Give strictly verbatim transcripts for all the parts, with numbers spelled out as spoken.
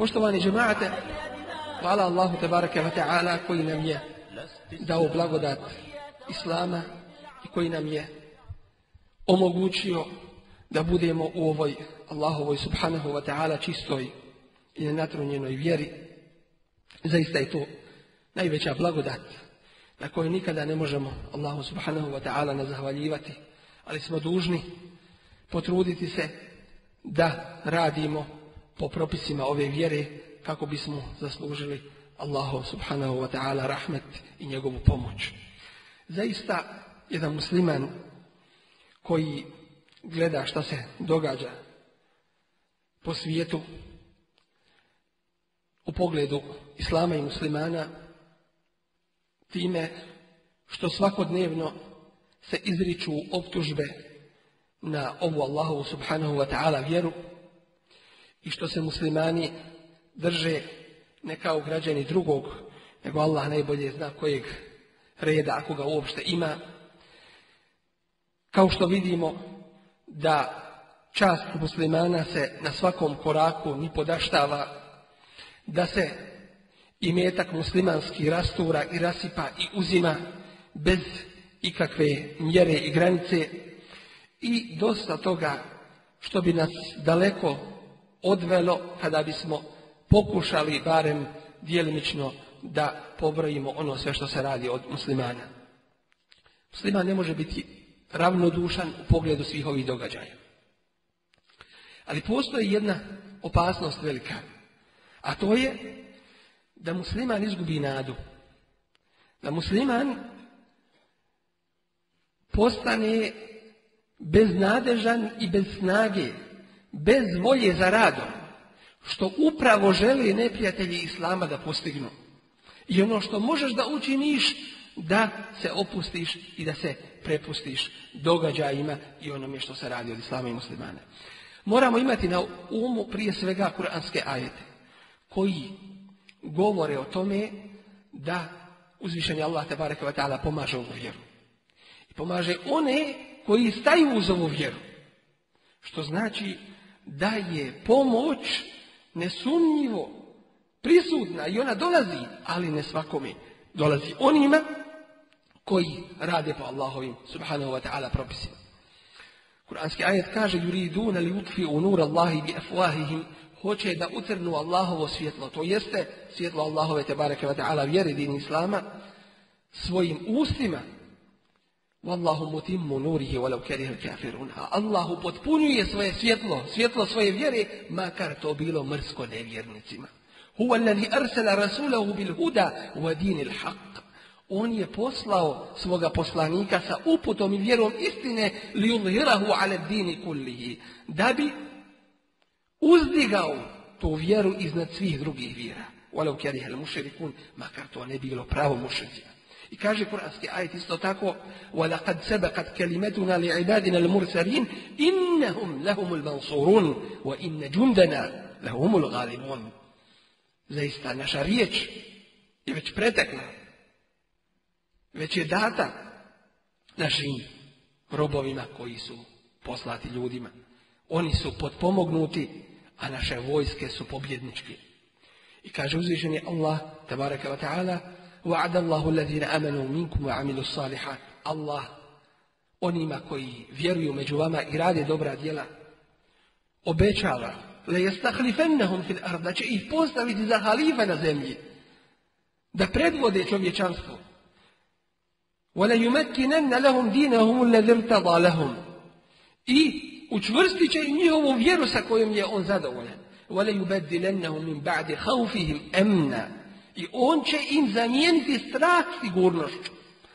Poštovani džemaate, hvala Allahu tebareke ve ta'ala koji nam je dao blagodat Islama i koji nam je omogućio da budemo u ovoj Allahovoj subhanahu wa ta'ala čistoj i nenatrunjenoj vjeri. Zaista je to najveća blagodat na koju nikada ne možemo Allahu subhanahu wa ta'ala ne zahvaljivati, ali smo dužni potruditi se da radimo po propisima ove vjere kako bismo zaslužili Allahu subhanahu wa ta'ala rahmet i njegovu pomoć. Zaista jedan musliman koji gleda šta se događa po svijetu u pogledu islama i muslimana time što svakodnevno se izriču optužbe na ovu Allahu subhanahu wa ta'ala vjeru i što se muslimani drže ne kao građani drugog, nego Allah najbolje zna kojeg reda, ako ga uopšte ima. Kao što vidimo da čast muslimana se na svakom koraku nipodaštava, da se imetak muslimanski rastura i rasipa i uzima bez ikakve mjere i granice i dosta toga što bi nas daleko odvelo kada bismo pokušali barem djelimično da pobrojimo ono sve što se radi od muslimana. Musliman ne može biti ravnodušan u pogledu svih ovih događaja. Ali postoji jedna opasnost velika, a to je da musliman izgubi nadu. Da musliman postane beznadežan i bez snage, bez volje za radom, što upravo žele neprijatelji Islama da postignu. I ono što možeš da učiniš, da se opustiš i da se prepustiš događajima i onome što se radi od Islama i muslimana. Moramo imati na umu prije svega kuranske ajete, koji govore o tome da uzvišeni Allah tebareke ve ta'ala pomaže ovu vjeru. I pomaže one koji staju uz ovu vjeru. Što znači da je pomoć nesumnjivo prisutna i ona dolazi, ali ne svakome dolazi, onima koji rade po Allahovim subhanahu wa ta'ala propisima. Kuranski ajet kaže: "Yuriduna li yutfi'u nur Allahi bi afwahihim", hoće da utrnu Allahovo svjetlo, to jeste svjetlo Allahove tebareke ve ta'ala vjeri, din islama, svojim ustima. Wallahu mutimmu nurihi walau kariha al-kafirun. Allah upotpunjuje svoje svjetlo, svjetlo svoje vjere, makar to bilo mrsko nevjernicima. Huwa alladhi arsala rasulahu bil huda wa dinil haqq. On je poslao svoga poslanika sa uputom i vjerom istine, li yudhhirahu ala ad-din kullihi, da bi uzdigao tu vjeru iznad svih drugih vjera. Walau kariha al-mushrikun, makar to ne bilo pravo mušricima. I kaže kuranski ajet isto tako: "Walaqad sabaqat kalimatuna li'ibadina al-mursalin innahum lahumul mansurun wa inna jundana lahumul ghalibun." Zaista naša riječ je već pretekla, već je data našim robovima koji su poslati ljudima. Oni su potpomognuti, a naše vojske su pobjednički. I kaže uzvišeni Allah tebareke ve ta'ala: "Wa'ada Allahu alladhina amanu minkum wa 'amilu s-salihat", Allah onima koji vjeruju među vama i rade dobra djela obećava: "La yastakhlifannahum fil ard", da će ih postaviti za halife na zemlji, da predvode čovječanstvo. "Wa la yumakkinanna lahum dinahum alladhi irtada lahum", i učvrstit će njihovu vjeru sa kojom je on zadovoljan. "Wa la yubaddilannahum min ba'di khawfihim amna", i on će im zamijeniti strah sigurnošću.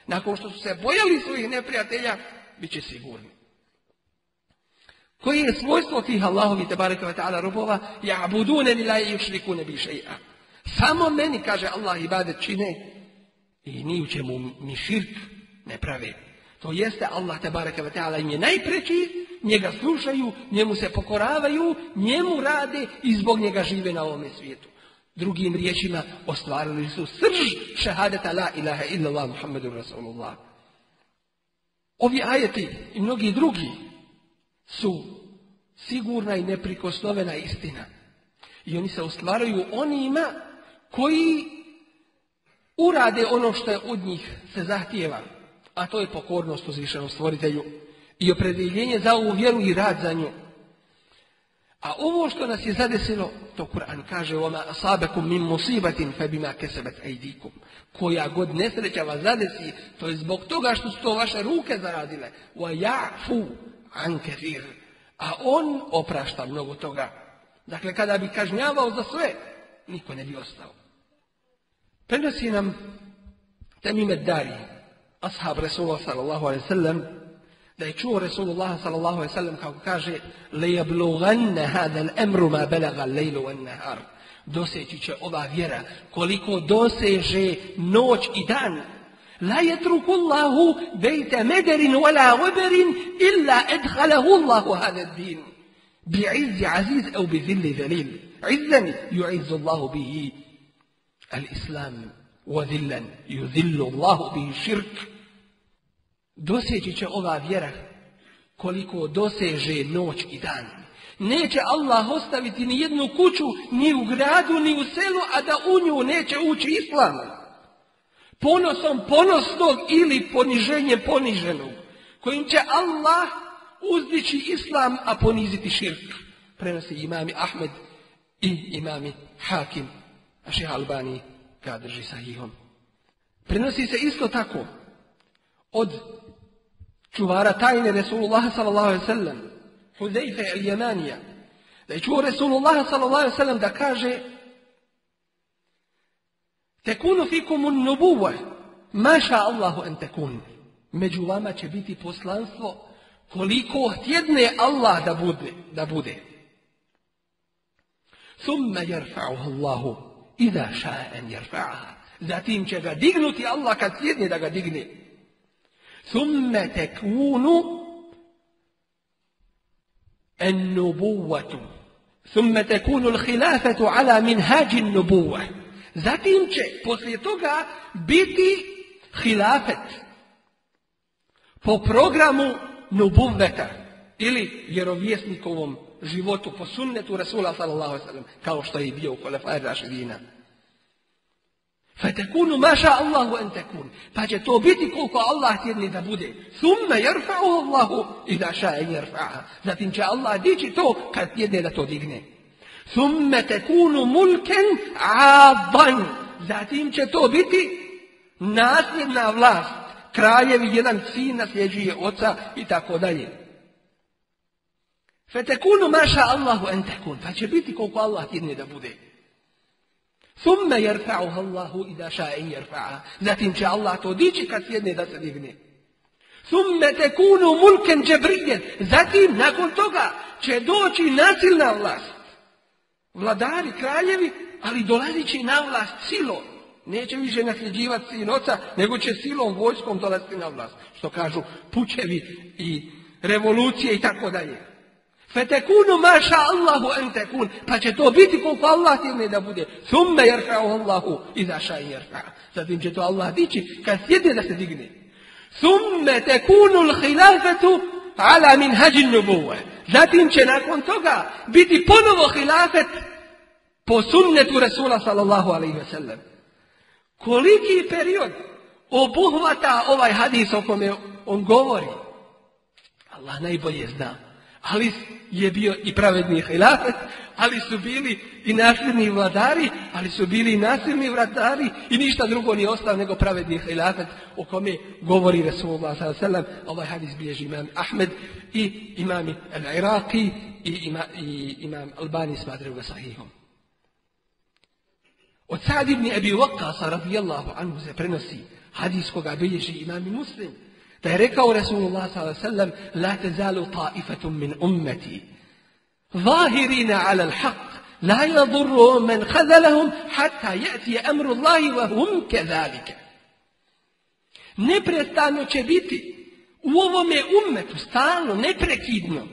Nakon što su se bojali svojih neprijatelja, bit će sigurni. Koje je svojstvo tih Allahovi tebareke ve ta'ala robova? "Ja'budune lillahi yushriku bi shay'a", samo meni, kaže Allah, ibadet čine i ni u čemu ni širk ne prave. To jeste, Allah tebareke ve ta'ala im je najpreći, njega slušaju, njemu se pokoravaju, njemu rade i zbog njega žive na ovome svijetu. Drugim riječima, ostvarili su srž šehadeta la ilaha illallah Muhammedu Rasulullah. Ovi ajeti i mnogi drugi su sigurna i neprikosnovena istina. I oni se ostvaruju onima koji urade ono što je od njih se zahtijeva. A to je pokornost uzvišenom stvoritelju i opredjeljenje za ovu vjeru i rad za nju. A ovo što nas je zadesilo, to Kur'an kaže وَمَا أَصَابَكُمْ مِنْ مُصِيبَةٍ فَبِمَا كَسَبَتْ أَيْدِيكُمْ. Koja god nesreća vas zadesi, to je zbog toga što su to vaše ruke zaradile. وَيَعْفُوا عَنْ كَثِيرٍ. A on oprašta mnogo toga. Dakle, kada bi kažnjavao za sve, niko ne bi ostao. Prenosi nam Tamim ad-Dari, ashab Resulullah sallallahu alaihi sallam, da je čuo Resulullah sallallahu alaihi sallam kako kaže لَيَبْلُغَنَّ هَذَا الْأَمْرُ مَا بَلَغَ اللَّيْلُ وَالنَّهَارُ. Doseći će ova vjera koliko doseže noć i dan. لَا يَتْرُكُ اللَّهُ بَيْتَ مَدَرٍ وَلَا غُبَرٍ إِلَّا أَدْخَلَهُ اللَّهُ هَذَا الدِّينَ بِعِزِّ عَزِيزٍ أَوْ بِذِلِّ ذَلِيلٍ عِزًّا يُعِزُّ اللَّهُ بِهِ الْإِسْلَامَ وَذِلًّا يُذِلُّ اللَّهُ بِهِ الشِّرْكَ. Doseći će ova vjera koliko doseže noć i dan. Neće Allah ostaviti ni jednu kuću, ni u gradu, ni u selu, a da u nju neće ući islam. Ponosom ponosnog ili poniženjem poniženog, kojim će Allah uzdići islam, a poniziti širk. Prenosi imami Ahmed i imami Hakim, a Šejh Albani ga drži sahihom. Prenosi se isto tako od čuvara tajne Resulullah sallallahu alejhi ve sellem, Huzejfe el-Jemanija, da je čuo Resulullah sallallahu alejhi ve sellem da kaže: "Tekunu fikumun nubuwa, maša Allahu an takun." Među vama će biti poslanstvo koliko htjedne Allah da bude, da bude. "Thumma yarfa'uhu Allahu idha sha'a an yarfa'aha." Zatim će ga dignuti Allah kad sjedne da ga digne. ثم تكون النبوة ثم تكون الخلافة على منهاج النبوة. Zatim će poslije toga biti hilafet po programu nubuveta ili vjerovjesnikovom životu po sunnetu Rasula sallallahu alejhi ve sellem, kao što je bio Hulefaj Rašidina. فَتَكُونُ مَا شَاءَ اللَّهُ أَنْ تَكُونُ. Pa će to biti koliko Allah htjedni da bude. ثُمَّ يَرْفَعُهُ اللَّهُ إِذَا شَاءَ أَنْ يَرْفَعَهَا. Zatim će Allah dići to kad htjedne da to digne. ثُمَّ تَكُونُ مُلْكًا عَاضًا. Zatim će to biti nasljedna vlast. Kraljevi jedan sin nasljeđuje oca i tako dalje. فَتَكُونُ مَا شَاءَ اللَّهُ أَنْ تَكُونُ. Pa će biti koliko Allah htjedne da bude. ثُمَّ يَرْفَعُهَا اللَّهُ إِذَا شَاءَ أَنْ يَرْفَعَهَا. Zatim će Allah to dići kad sjedne da se digne. ثُمَّ تَكُونُ مُلْكًا جَبْرِيًّا. Zatim, nakon toga, će doći nasilna vlast. Vladari, kraljevi, ali dolazit će na vlast silom. Neće više nasljeđivati sin oca, nego će silom, vojskom dolaziti na vlast. Što kažu pučevi i revolucije i tako dalje. فَتَكُونُ مَا شَاءَ اللَّهُ أَنْ تَكُونُ. Pa će to biti koliko Allah htjedne da bude. ثُمَّ يَرْفَعُهُ اللَّهُ إِذَا شَاءَ أَنْ يَرْفَعَهَا. Zatim će to Allah dići kad sjedne da se digne. ثُمَّ تَكُونُ الْخِلَافَةُ عَلَى مِنْهَاجِ النُّبُوَّةِ. Zatim će nakon toga biti ponovo hilafet po sunnetu Rasula sallallahu alejhi ve sellem. Koliki period obuhvata ovaj hadis o kome on govori? Allah najbolje zna. Ali je bio i pravedni hilafet, ali su bili i nasilni vladari, ali su bili i nasilni vladari i ništa drugo nije ostalo nego pravedni hilafet o kome govori Resulullah sallallahu alejhi ve sellem. Ovaj hadis bilježi imam Ahmed i imam al-Iraqi i, ima, i imam Albani smatraju ga sahihom. Od Sa'd ibn Abi Waqqasa radijallahu anhu se prenosi hadis koga bilježi imam Muslim, da je rekao Resulullah sallallahu alejhi ve sellem: "La tazalu ta'ifatun min ummati zahirina 'ala al-haqq, la yadurruhum man khazalahum hatta ya'ti amru Allahi wa hum kadhalika." Neprestano će biti u ovome ummetu, stalno, neprekidno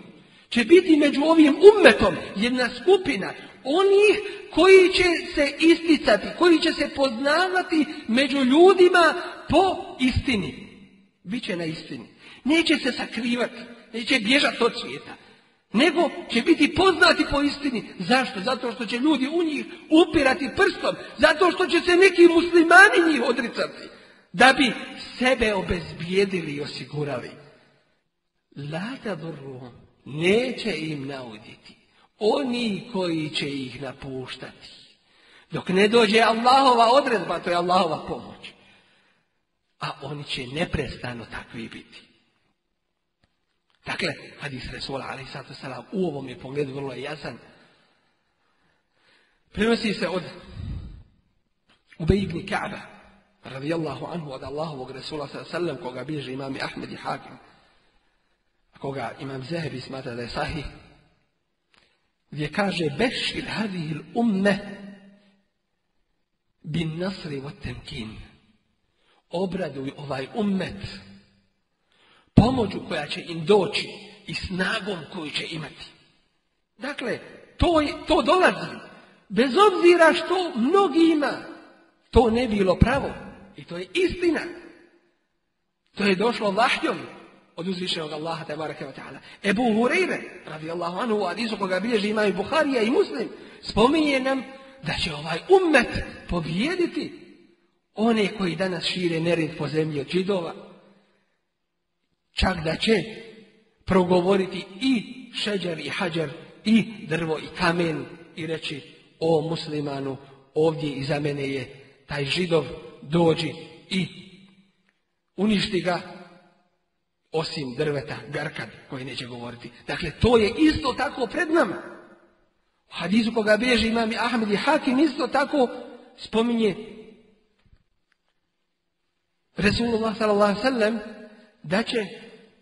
će biti među ovim ummetom jedna skupina onih koji će se isticati, koji će se poznavati među ljudima po istini. Biće na istini. Neće se sakrivati, neće bježati od svijeta. nego će biti poznati po istini. Zašto? Zato što će ljudi u njih upirati prstom, zato što će se neki muslimani njih odricati, da bi sebe obezbijedili i osigurali. Lada vrlo neće im nauditi oni koji će ih napuštati, dok ne dođe Allahova odredba, to je Allahova pomoć. A oni će neprestano takvi biti. Dakle, hadis Resula alejhi salatu vesselam u ovom je pogledu vrlo jasan. Prenosi se od Ubej ibn Ka'ba, radijallahu anhu, od Allahovog Resula sallallahu alejhi wasallam, koga bilježi imam Ahmed i Hakim, koga imam Zahebi smatra da je sahih, gdje kaže: Bešir hadihil umme bin nasri wa temkin. Obraduj ovaj ummet pomoću koja će im doći i snagom koju će imati. Dakle, to, to dolazi. Bez obzira što mnogima to ne bilo pravo. I to je istina. To je došlo vahdjom od uzvišenog Allaha tebareke ve taala. Ebu Hureyre, radijallahu anhu, u hadisu koga bilježi imaju Buharija i Muslim, spominje nam da će ovaj ummet pobijediti one koji danas šire nered po zemlji od židova. Čak da će progovoriti i šeđer i hađer, i drvo i kamen, i reći: o muslimanu, ovdje iza mene je taj židov, dođi i uništi ga, osim drveta garkad koji neće govoriti. Dakle, to je isto tako pred nama. U hadisu koga bilježi imam Ahmed i Hakim isto tako spominje Resulullah sallallahu alejhi ve sellem da će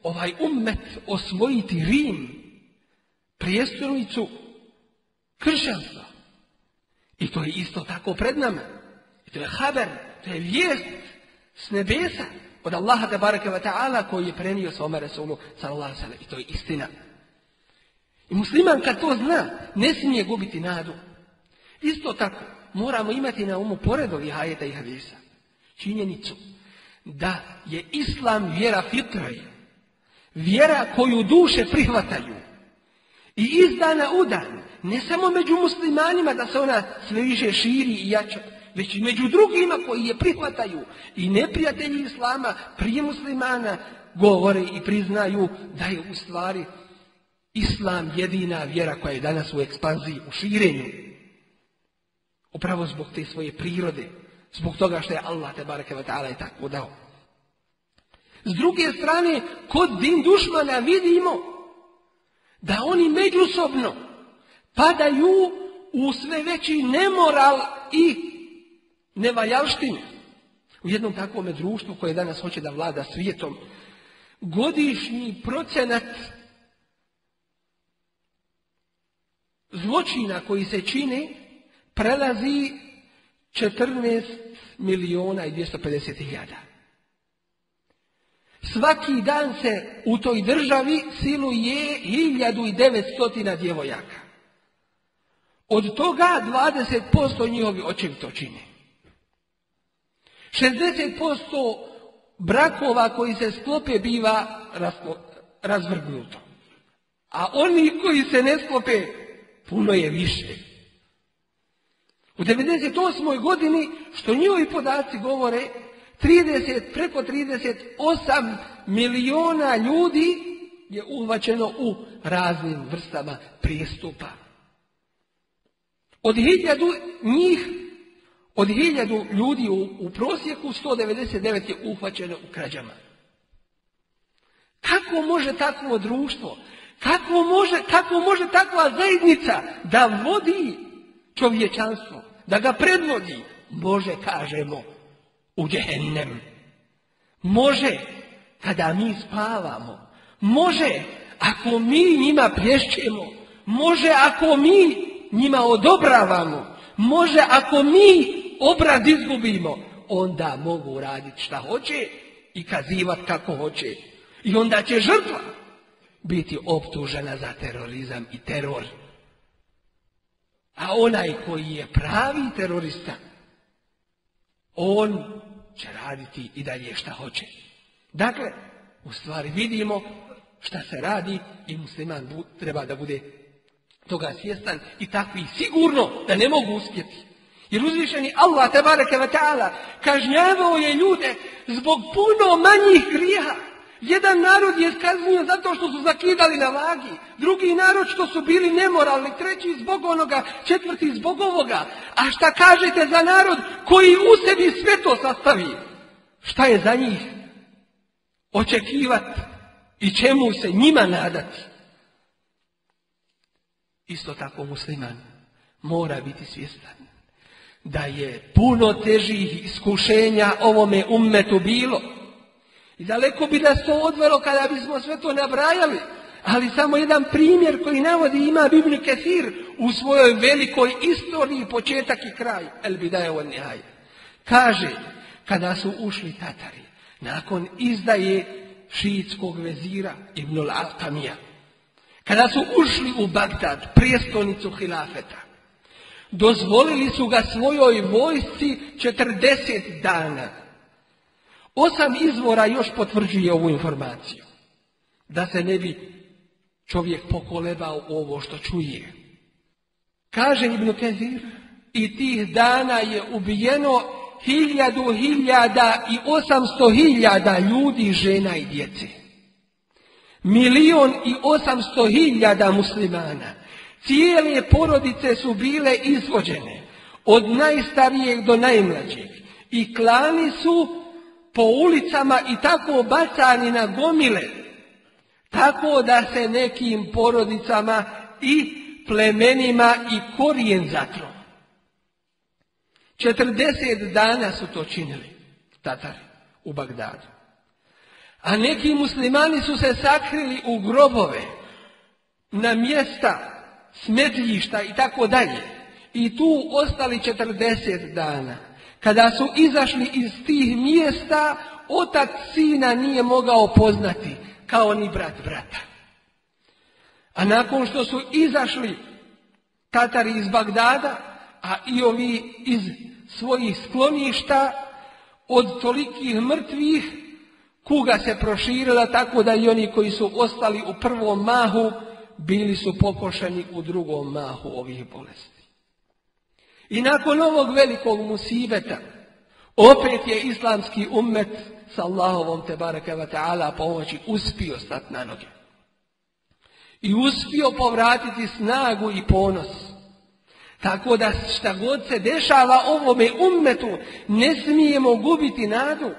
ovaj ummet osvojiti Rim, prijestolnicu kršćanstva. I to je isto tako pred nama. I to je haber, to je vijest s nebesa od Allaha tebareke ve taala koji je prenio svome Resulu sallallahu alejhi ve sellem. I to je istina. I musliman kad to zna, ne smije gubiti nadu. Isto tako moramo imati na umu, pored ovih ajeta i hadisa, činjenicu da je islam vjera fitre, vjera koju duše prihvataju, i iz dana u dan, ne samo među muslimanima da se ona sve više širi i jača, već i među drugima koji je prihvataju. I neprijatelji islama prije muslimana govore i priznaju da je u stvari islam jedina vjera koja je danas u ekspanziji, u širenju, upravo zbog te svoje prirode, zbog toga što je Allah tebareke ve taala je tako dao. S druge strane, kod din dušmana vidimo da oni međusobno padaju u sve veći nemoral i nevaljaštinu. U jednom takvom društvu koje danas hoće da vlada svijetom, godišnji procenat zločina koji se čine prelazi četrnaest milijuna i dvjesto pedeset hiljada. Svaki dan se u toj državi siluje hiljadu devetsto djevojaka. Od toga dvadeset posto njihovi očevi to čine. šezdeset posto brakova koji se sklope biva razvrgnuto. A oni koji se ne sklope, puno je više. U devedeset osmoj godini, što njihovi podaci govore, trideset, preko trideset osam miliona ljudi je uhvaćeno u raznim vrstama prijestupa. Od hiljadu njih, od hiljadu ljudi u, u prosjeku, sto devedeset devet je uhvaćeno u krađama. Kako može takvo društvo, kako može, kako može takva zajednica da vodi čovječanstvo, da ga predvodi? Može, kažemo, u džehennem. Može kada mi spavamo. Može ako mi njima plješćemo. Može ako mi njima odobravamo. Može ako mi obraz izgubimo. Onda mogu raditi šta hoće i kazivati kako hoće. I onda će žrtva biti optužena za terorizam i teror. A onaj koji je pravi terorista, on će raditi i dalje šta hoće. Dakle, u stvari vidimo šta se radi i musliman treba da bude toga svjestan i takvi sigurno da ne mogu uspjeti. Jer uzvišeni Allah tebareke ve taala kažnjavao je ljude zbog puno manjih grijeha. Jedan narod je kaznio zato što su zakidali na vagi, drugi narod što su bili nemoralni, treći zbog onoga, četvrti zbog ovoga. A šta kažete za narod koji u sebi sve to sastavi? Šta je za njih očekivati i čemu se njima nadati? Isto tako musliman mora biti svjestan da je puno težih iskušenja ovome ummetu bilo. I daleko bi nas to odvelo kada bismo sve to nabrajali, ali samo jedan primjer koji navodi ima Ibn Kesir u svojoj velikoj istoriji početak i kraj El Bidaje wal Nihaje. Kaže, kada su ušli Tatari, nakon izdaje šiitskog vezira Ibnul Alkamija, kada su ušli u Bagdad, prijestolnicu hilafeta, dozvolili su ga svojoj vojsci četrdeset dana. Osam izvora još potvrđuje ovu informaciju. Da se ne bi čovjek pokolebao ovo što čuje. Kaže Ibn Kesir, i tih dana je ubijeno hiljadu hiljada i osamsto hiljada ljudi, žena i djece. Milion i osamsto hiljada muslimana. Cijele porodice su bile izvođene, od najstarijeg do najmlađeg, i klani su po ulicama i tako bacani na gomile, tako da se nekim porodicama i plemenima i korijen zatro. Četrdeset dana su to činili Tatari u Bagdadu. A neki muslimani su se sakrili u grobove, na mjesta smetlišta i tako dalje, i tu ostali četrdeset dana. Kada su izašli iz tih mjesta, otac sina nije mogao poznati, kao ni brat brata. A nakon što su izašli Tatari iz Bagdada, a i ovi iz svojih skloništa, od tolikih mrtvih kuga se proširila, tako da i oni koji su ostali u prvom mahu bili su pokošeni u drugom mahu ovih bolesti. I nakon ovog velikog musibeta, opet je islamski ummet sa Allahovom tebareke ve taala pomoći uspio stati na noge. I uspio povratiti snagu i ponos. Tako da šta god se dešava ovome ummetu, ne smijemo gubiti nadu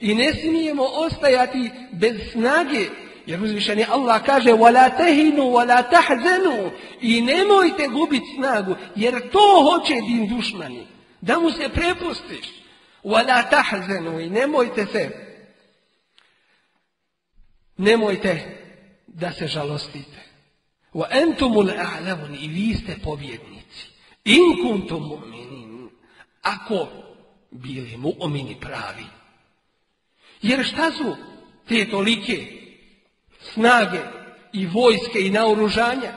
i ne smijemo ostajati bez snage. Jer uzvišeni Allah kaže وَلَا تَهِنُوا وَلَا تَحْزَنُوا, i nemojte gubiti snagu, jer to hoće din dušmani, da mu se prepustiš. وَلَا تَحْزَنُوا, i nemojte se nemojte da se žalostite. وَأَنْتُمُ الْأَعْلَوْنِ, i vi ste pobjednici. إِنْ كُنْتُمْ مُؤْمِنِينَ, ako bili mu'mini pravi. Jer šta su te tolike snage i vojske i naoružanja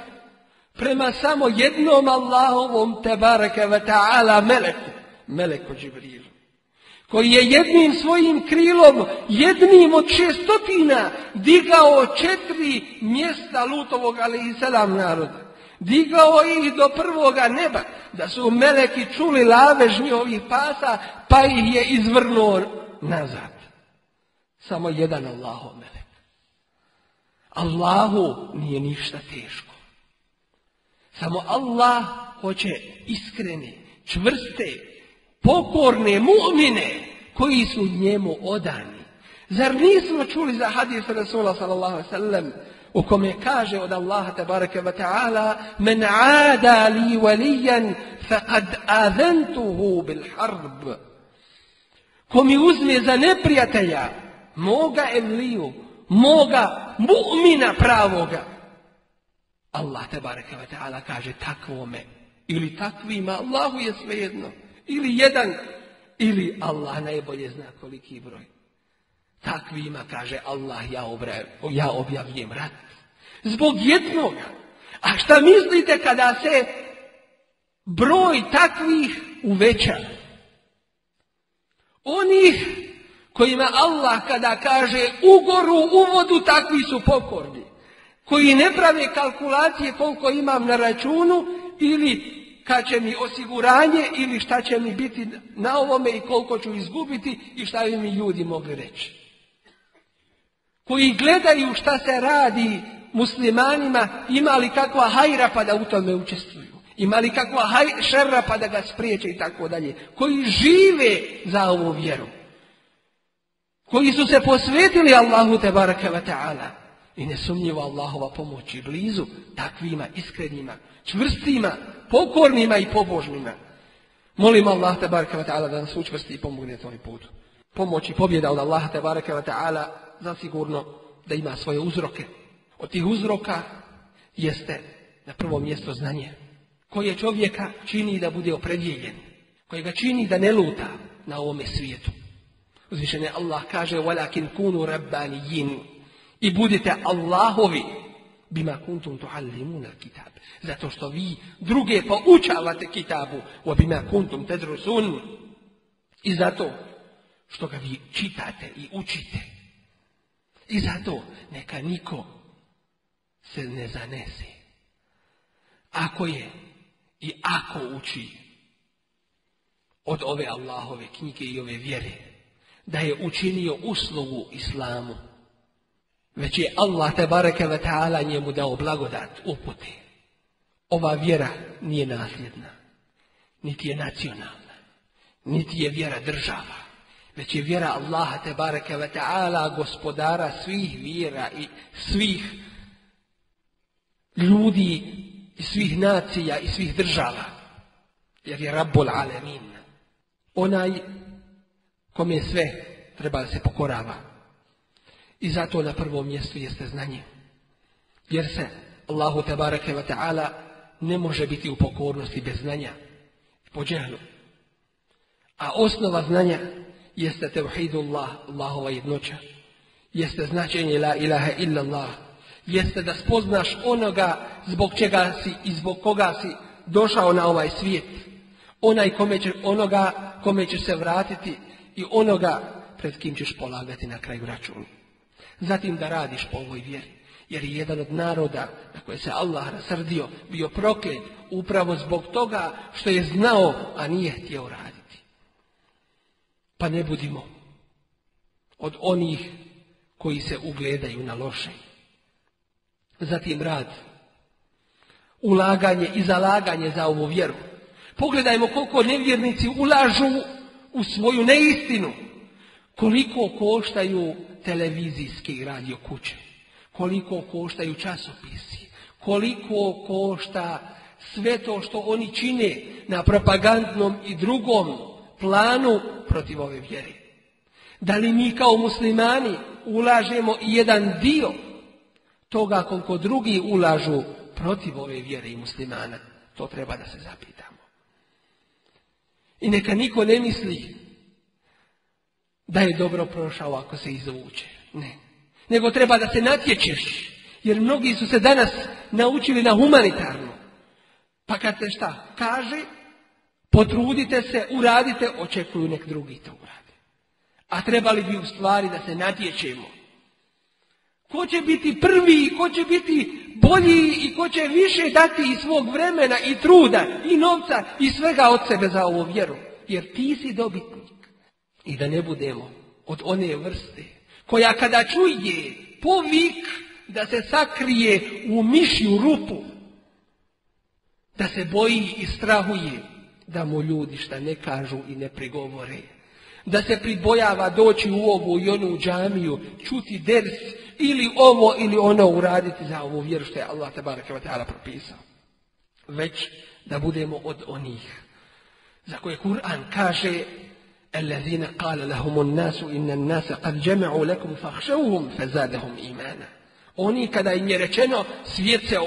prema samo jednom Allahovom tebareke ve taala meleku, meleku Džibrilu, koji je jednim svojim krilom, jednim od šestotina, digao četiri mjesta Lutovog alejhisselam naroda. Digao ih do prvoga neba, da su meleki čuli lavež njihovih pasa, pa ih je izvrnuo nazad. Samo jedan Allahov melek. Allahu nije ništa teško. Samo Allah hoće iskrene, čvrste, pokorne mu'mine koji su njemu odani. Zar nismo čuli za hadis Rasula sallallahu alejhi ve sellem u kome kaže od Allaha tebareke ve taala: "Men aada li waliyan faqad azantuhu bil harb." Ko mi uzme za neprijatelja moga evliju, moga mu'mina pravoga, Allah tebareke ve taala kaže takvome ili takvima, Allahu je svejedno, ili jedan ili Allah najbolje zna koliki broj, takvima kaže Allah ja, ja objavljem rat zbog jednoga. A šta mislite kada se broj takvih uveća, onih kojima Allah kada kaže ugoru u vodu, takvi su pokorni, koji ne prave kalkulacije koliko imam na računu ili kad će mi osiguranje ili šta će mi biti na ovome i koliko ću izgubiti i šta bi mi ljudi mogli reći. Koji gledaju šta se radi muslimanima, ima li kakva hajra pa da u tome učestvuju, ima li kakva hajra, šerra pa da ga spriječe i tako dalje. Koji žive za ovu vjeru, koji su se posvetili Allahu te baraka ve ta'ala. I nesumnjivo Allahova pomoć je blizu takvima, iskrenima, čvrstima, pokornima i pobožnima. Molim Allah te baraka ve ta'ala da nas učvrsti i pomogne na ovom putu. Pomoć i pobjeda od Allaha te baraka ve ta'ala zasigurno da ima svoje uzroke. Od tih uzroka jeste na prvo mjesto znanje, koje čovjeka čini da bude opredjeljen, koje ga čini da ne luta na ovome svijetu. Uzvišen je Allah kaže وَلَكِنْ كُنُوا رَبَّانِيِّنُ i budite Allahovi bima kuntum tuallimuna kitab, zato što vi druge poučavate kitabu wa bima kuntum tadrusun i zato što ga vi čitate i učite. I zato neka niko se ne zanese ako je i ako uči od ove Allahove knjige i ove vjere da je učinio uslugu islamu, već je Allah te bareke ve taala njemu dao blagodat upute. Ova vjera nije nasljedna, niti je nacionalna, niti je vjera država, već je vjera Allaha te bareke ve taala, gospodara svih vjera i svih ljudi i svih nacija i svih država, jer je Rabbul Alemin, onaj kome sve treba da se pokorava. I zato na prvom mjestu jeste znanje, jer se Allahu te bareke ve taala ne može biti u pokornosti bez znanja po džehlu. A osnova znanja jeste tevhidullah, Allahova jednoća, jeste značenje la ilaha illallah, jeste da spoznaš onoga zbog čega si i zbog koga si došao na ovaj svijet, onaj kome će, onoga kome ćeš se vratiti i onoga pred kim ćeš polagati na kraju račun. Zatim da radiš po ovoj vjeri, jer je jedan od naroda na koje se Allah rasrdio bio proklet upravo zbog toga što je znao, a nije htio raditi. Pa ne budimo od onih koji se ugledaju na loše. Zatim rad, ulaganje i zalaganje za ovu vjeru. Pogledajmo koliko nevjernici ulažu u svoju neistinu, koliko koštaju televizijske i radio kuće, koliko koštaju časopisi, koliko košta sve to što oni čine na propagandnom i drugom planu protiv ove vjere. Da li mi kao muslimani ulažemo i jedan dio toga koliko drugi ulažu protiv ove vjere i muslimana? To treba da se zapitamo. I neka niko ne misli da je dobro prošao ako se izvuče. Ne. Nego treba da se natječeš. Jer mnogi su se danas naučili na humanitarno. Pa kad se šta kaže, potrudite se, uradite, očekuju nek drugi to urade. A trebali bi u stvari da se natječemo. Ko će biti prvi, ko će biti bolji i ko će više dati i svog vremena i truda i novca i svega od sebe za ovu vjeru. Jer ti si dobitnik. I da ne budemo od one vrste koja kada čuje povik da se sakrije u mišju rupu, da se boji i strahuje da mu ljudi šta ne kažu i ne prigovore, da se pribojava doći u ovu i onu džamiju, čuti ders ili ovo ili ono uraditi za ovu vjeru što je Allah te bareke ve taala propisao. Već da budemo od onih za koje Kur'an kaže الذين قال لهم الناس إن الناس قد جمعوا لكم فاخشوهم فزادهم إيمانا. Oni kada im je rečeno svijet se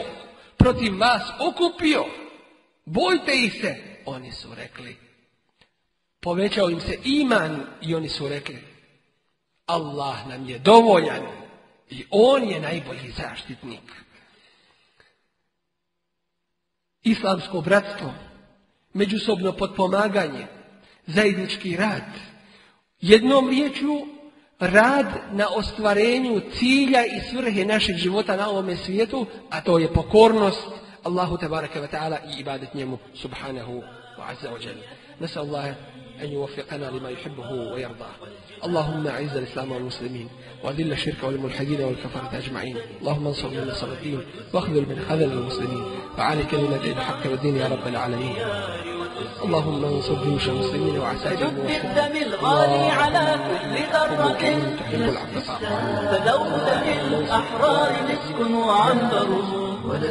protiv vas okupio, bojte ih se, oni su rekli, povećao im se iman i oni su rekli Allah nam je dovoljan i on je najbolji zaštitnik. Islamsko bratstvo, međusobno potpomaganje, zajednički rad, jednom riječju rad na ostvarenju cilja i svrhe našeg života na ovome svijetu, a to je pokornost Allahu tebareke ve taala i ibadet njemu subhanahu wa azza wa jalla. Nasal Allah أن يوفقنا لما يحبه ويرضاه اللهم أعز الإسلام والمسلمين وأذل الشرك والملحدين والكفرة أجمعين اللهم انصر من نصر الدين واخذل من خذل المسلمين وعلى كلمة الحق والدين يا رب العالمين اللهم انصر جيوش المسلمين وعساكر الموحدين الغالي على كل ذرة تدور في الأحرار مسك وعنبر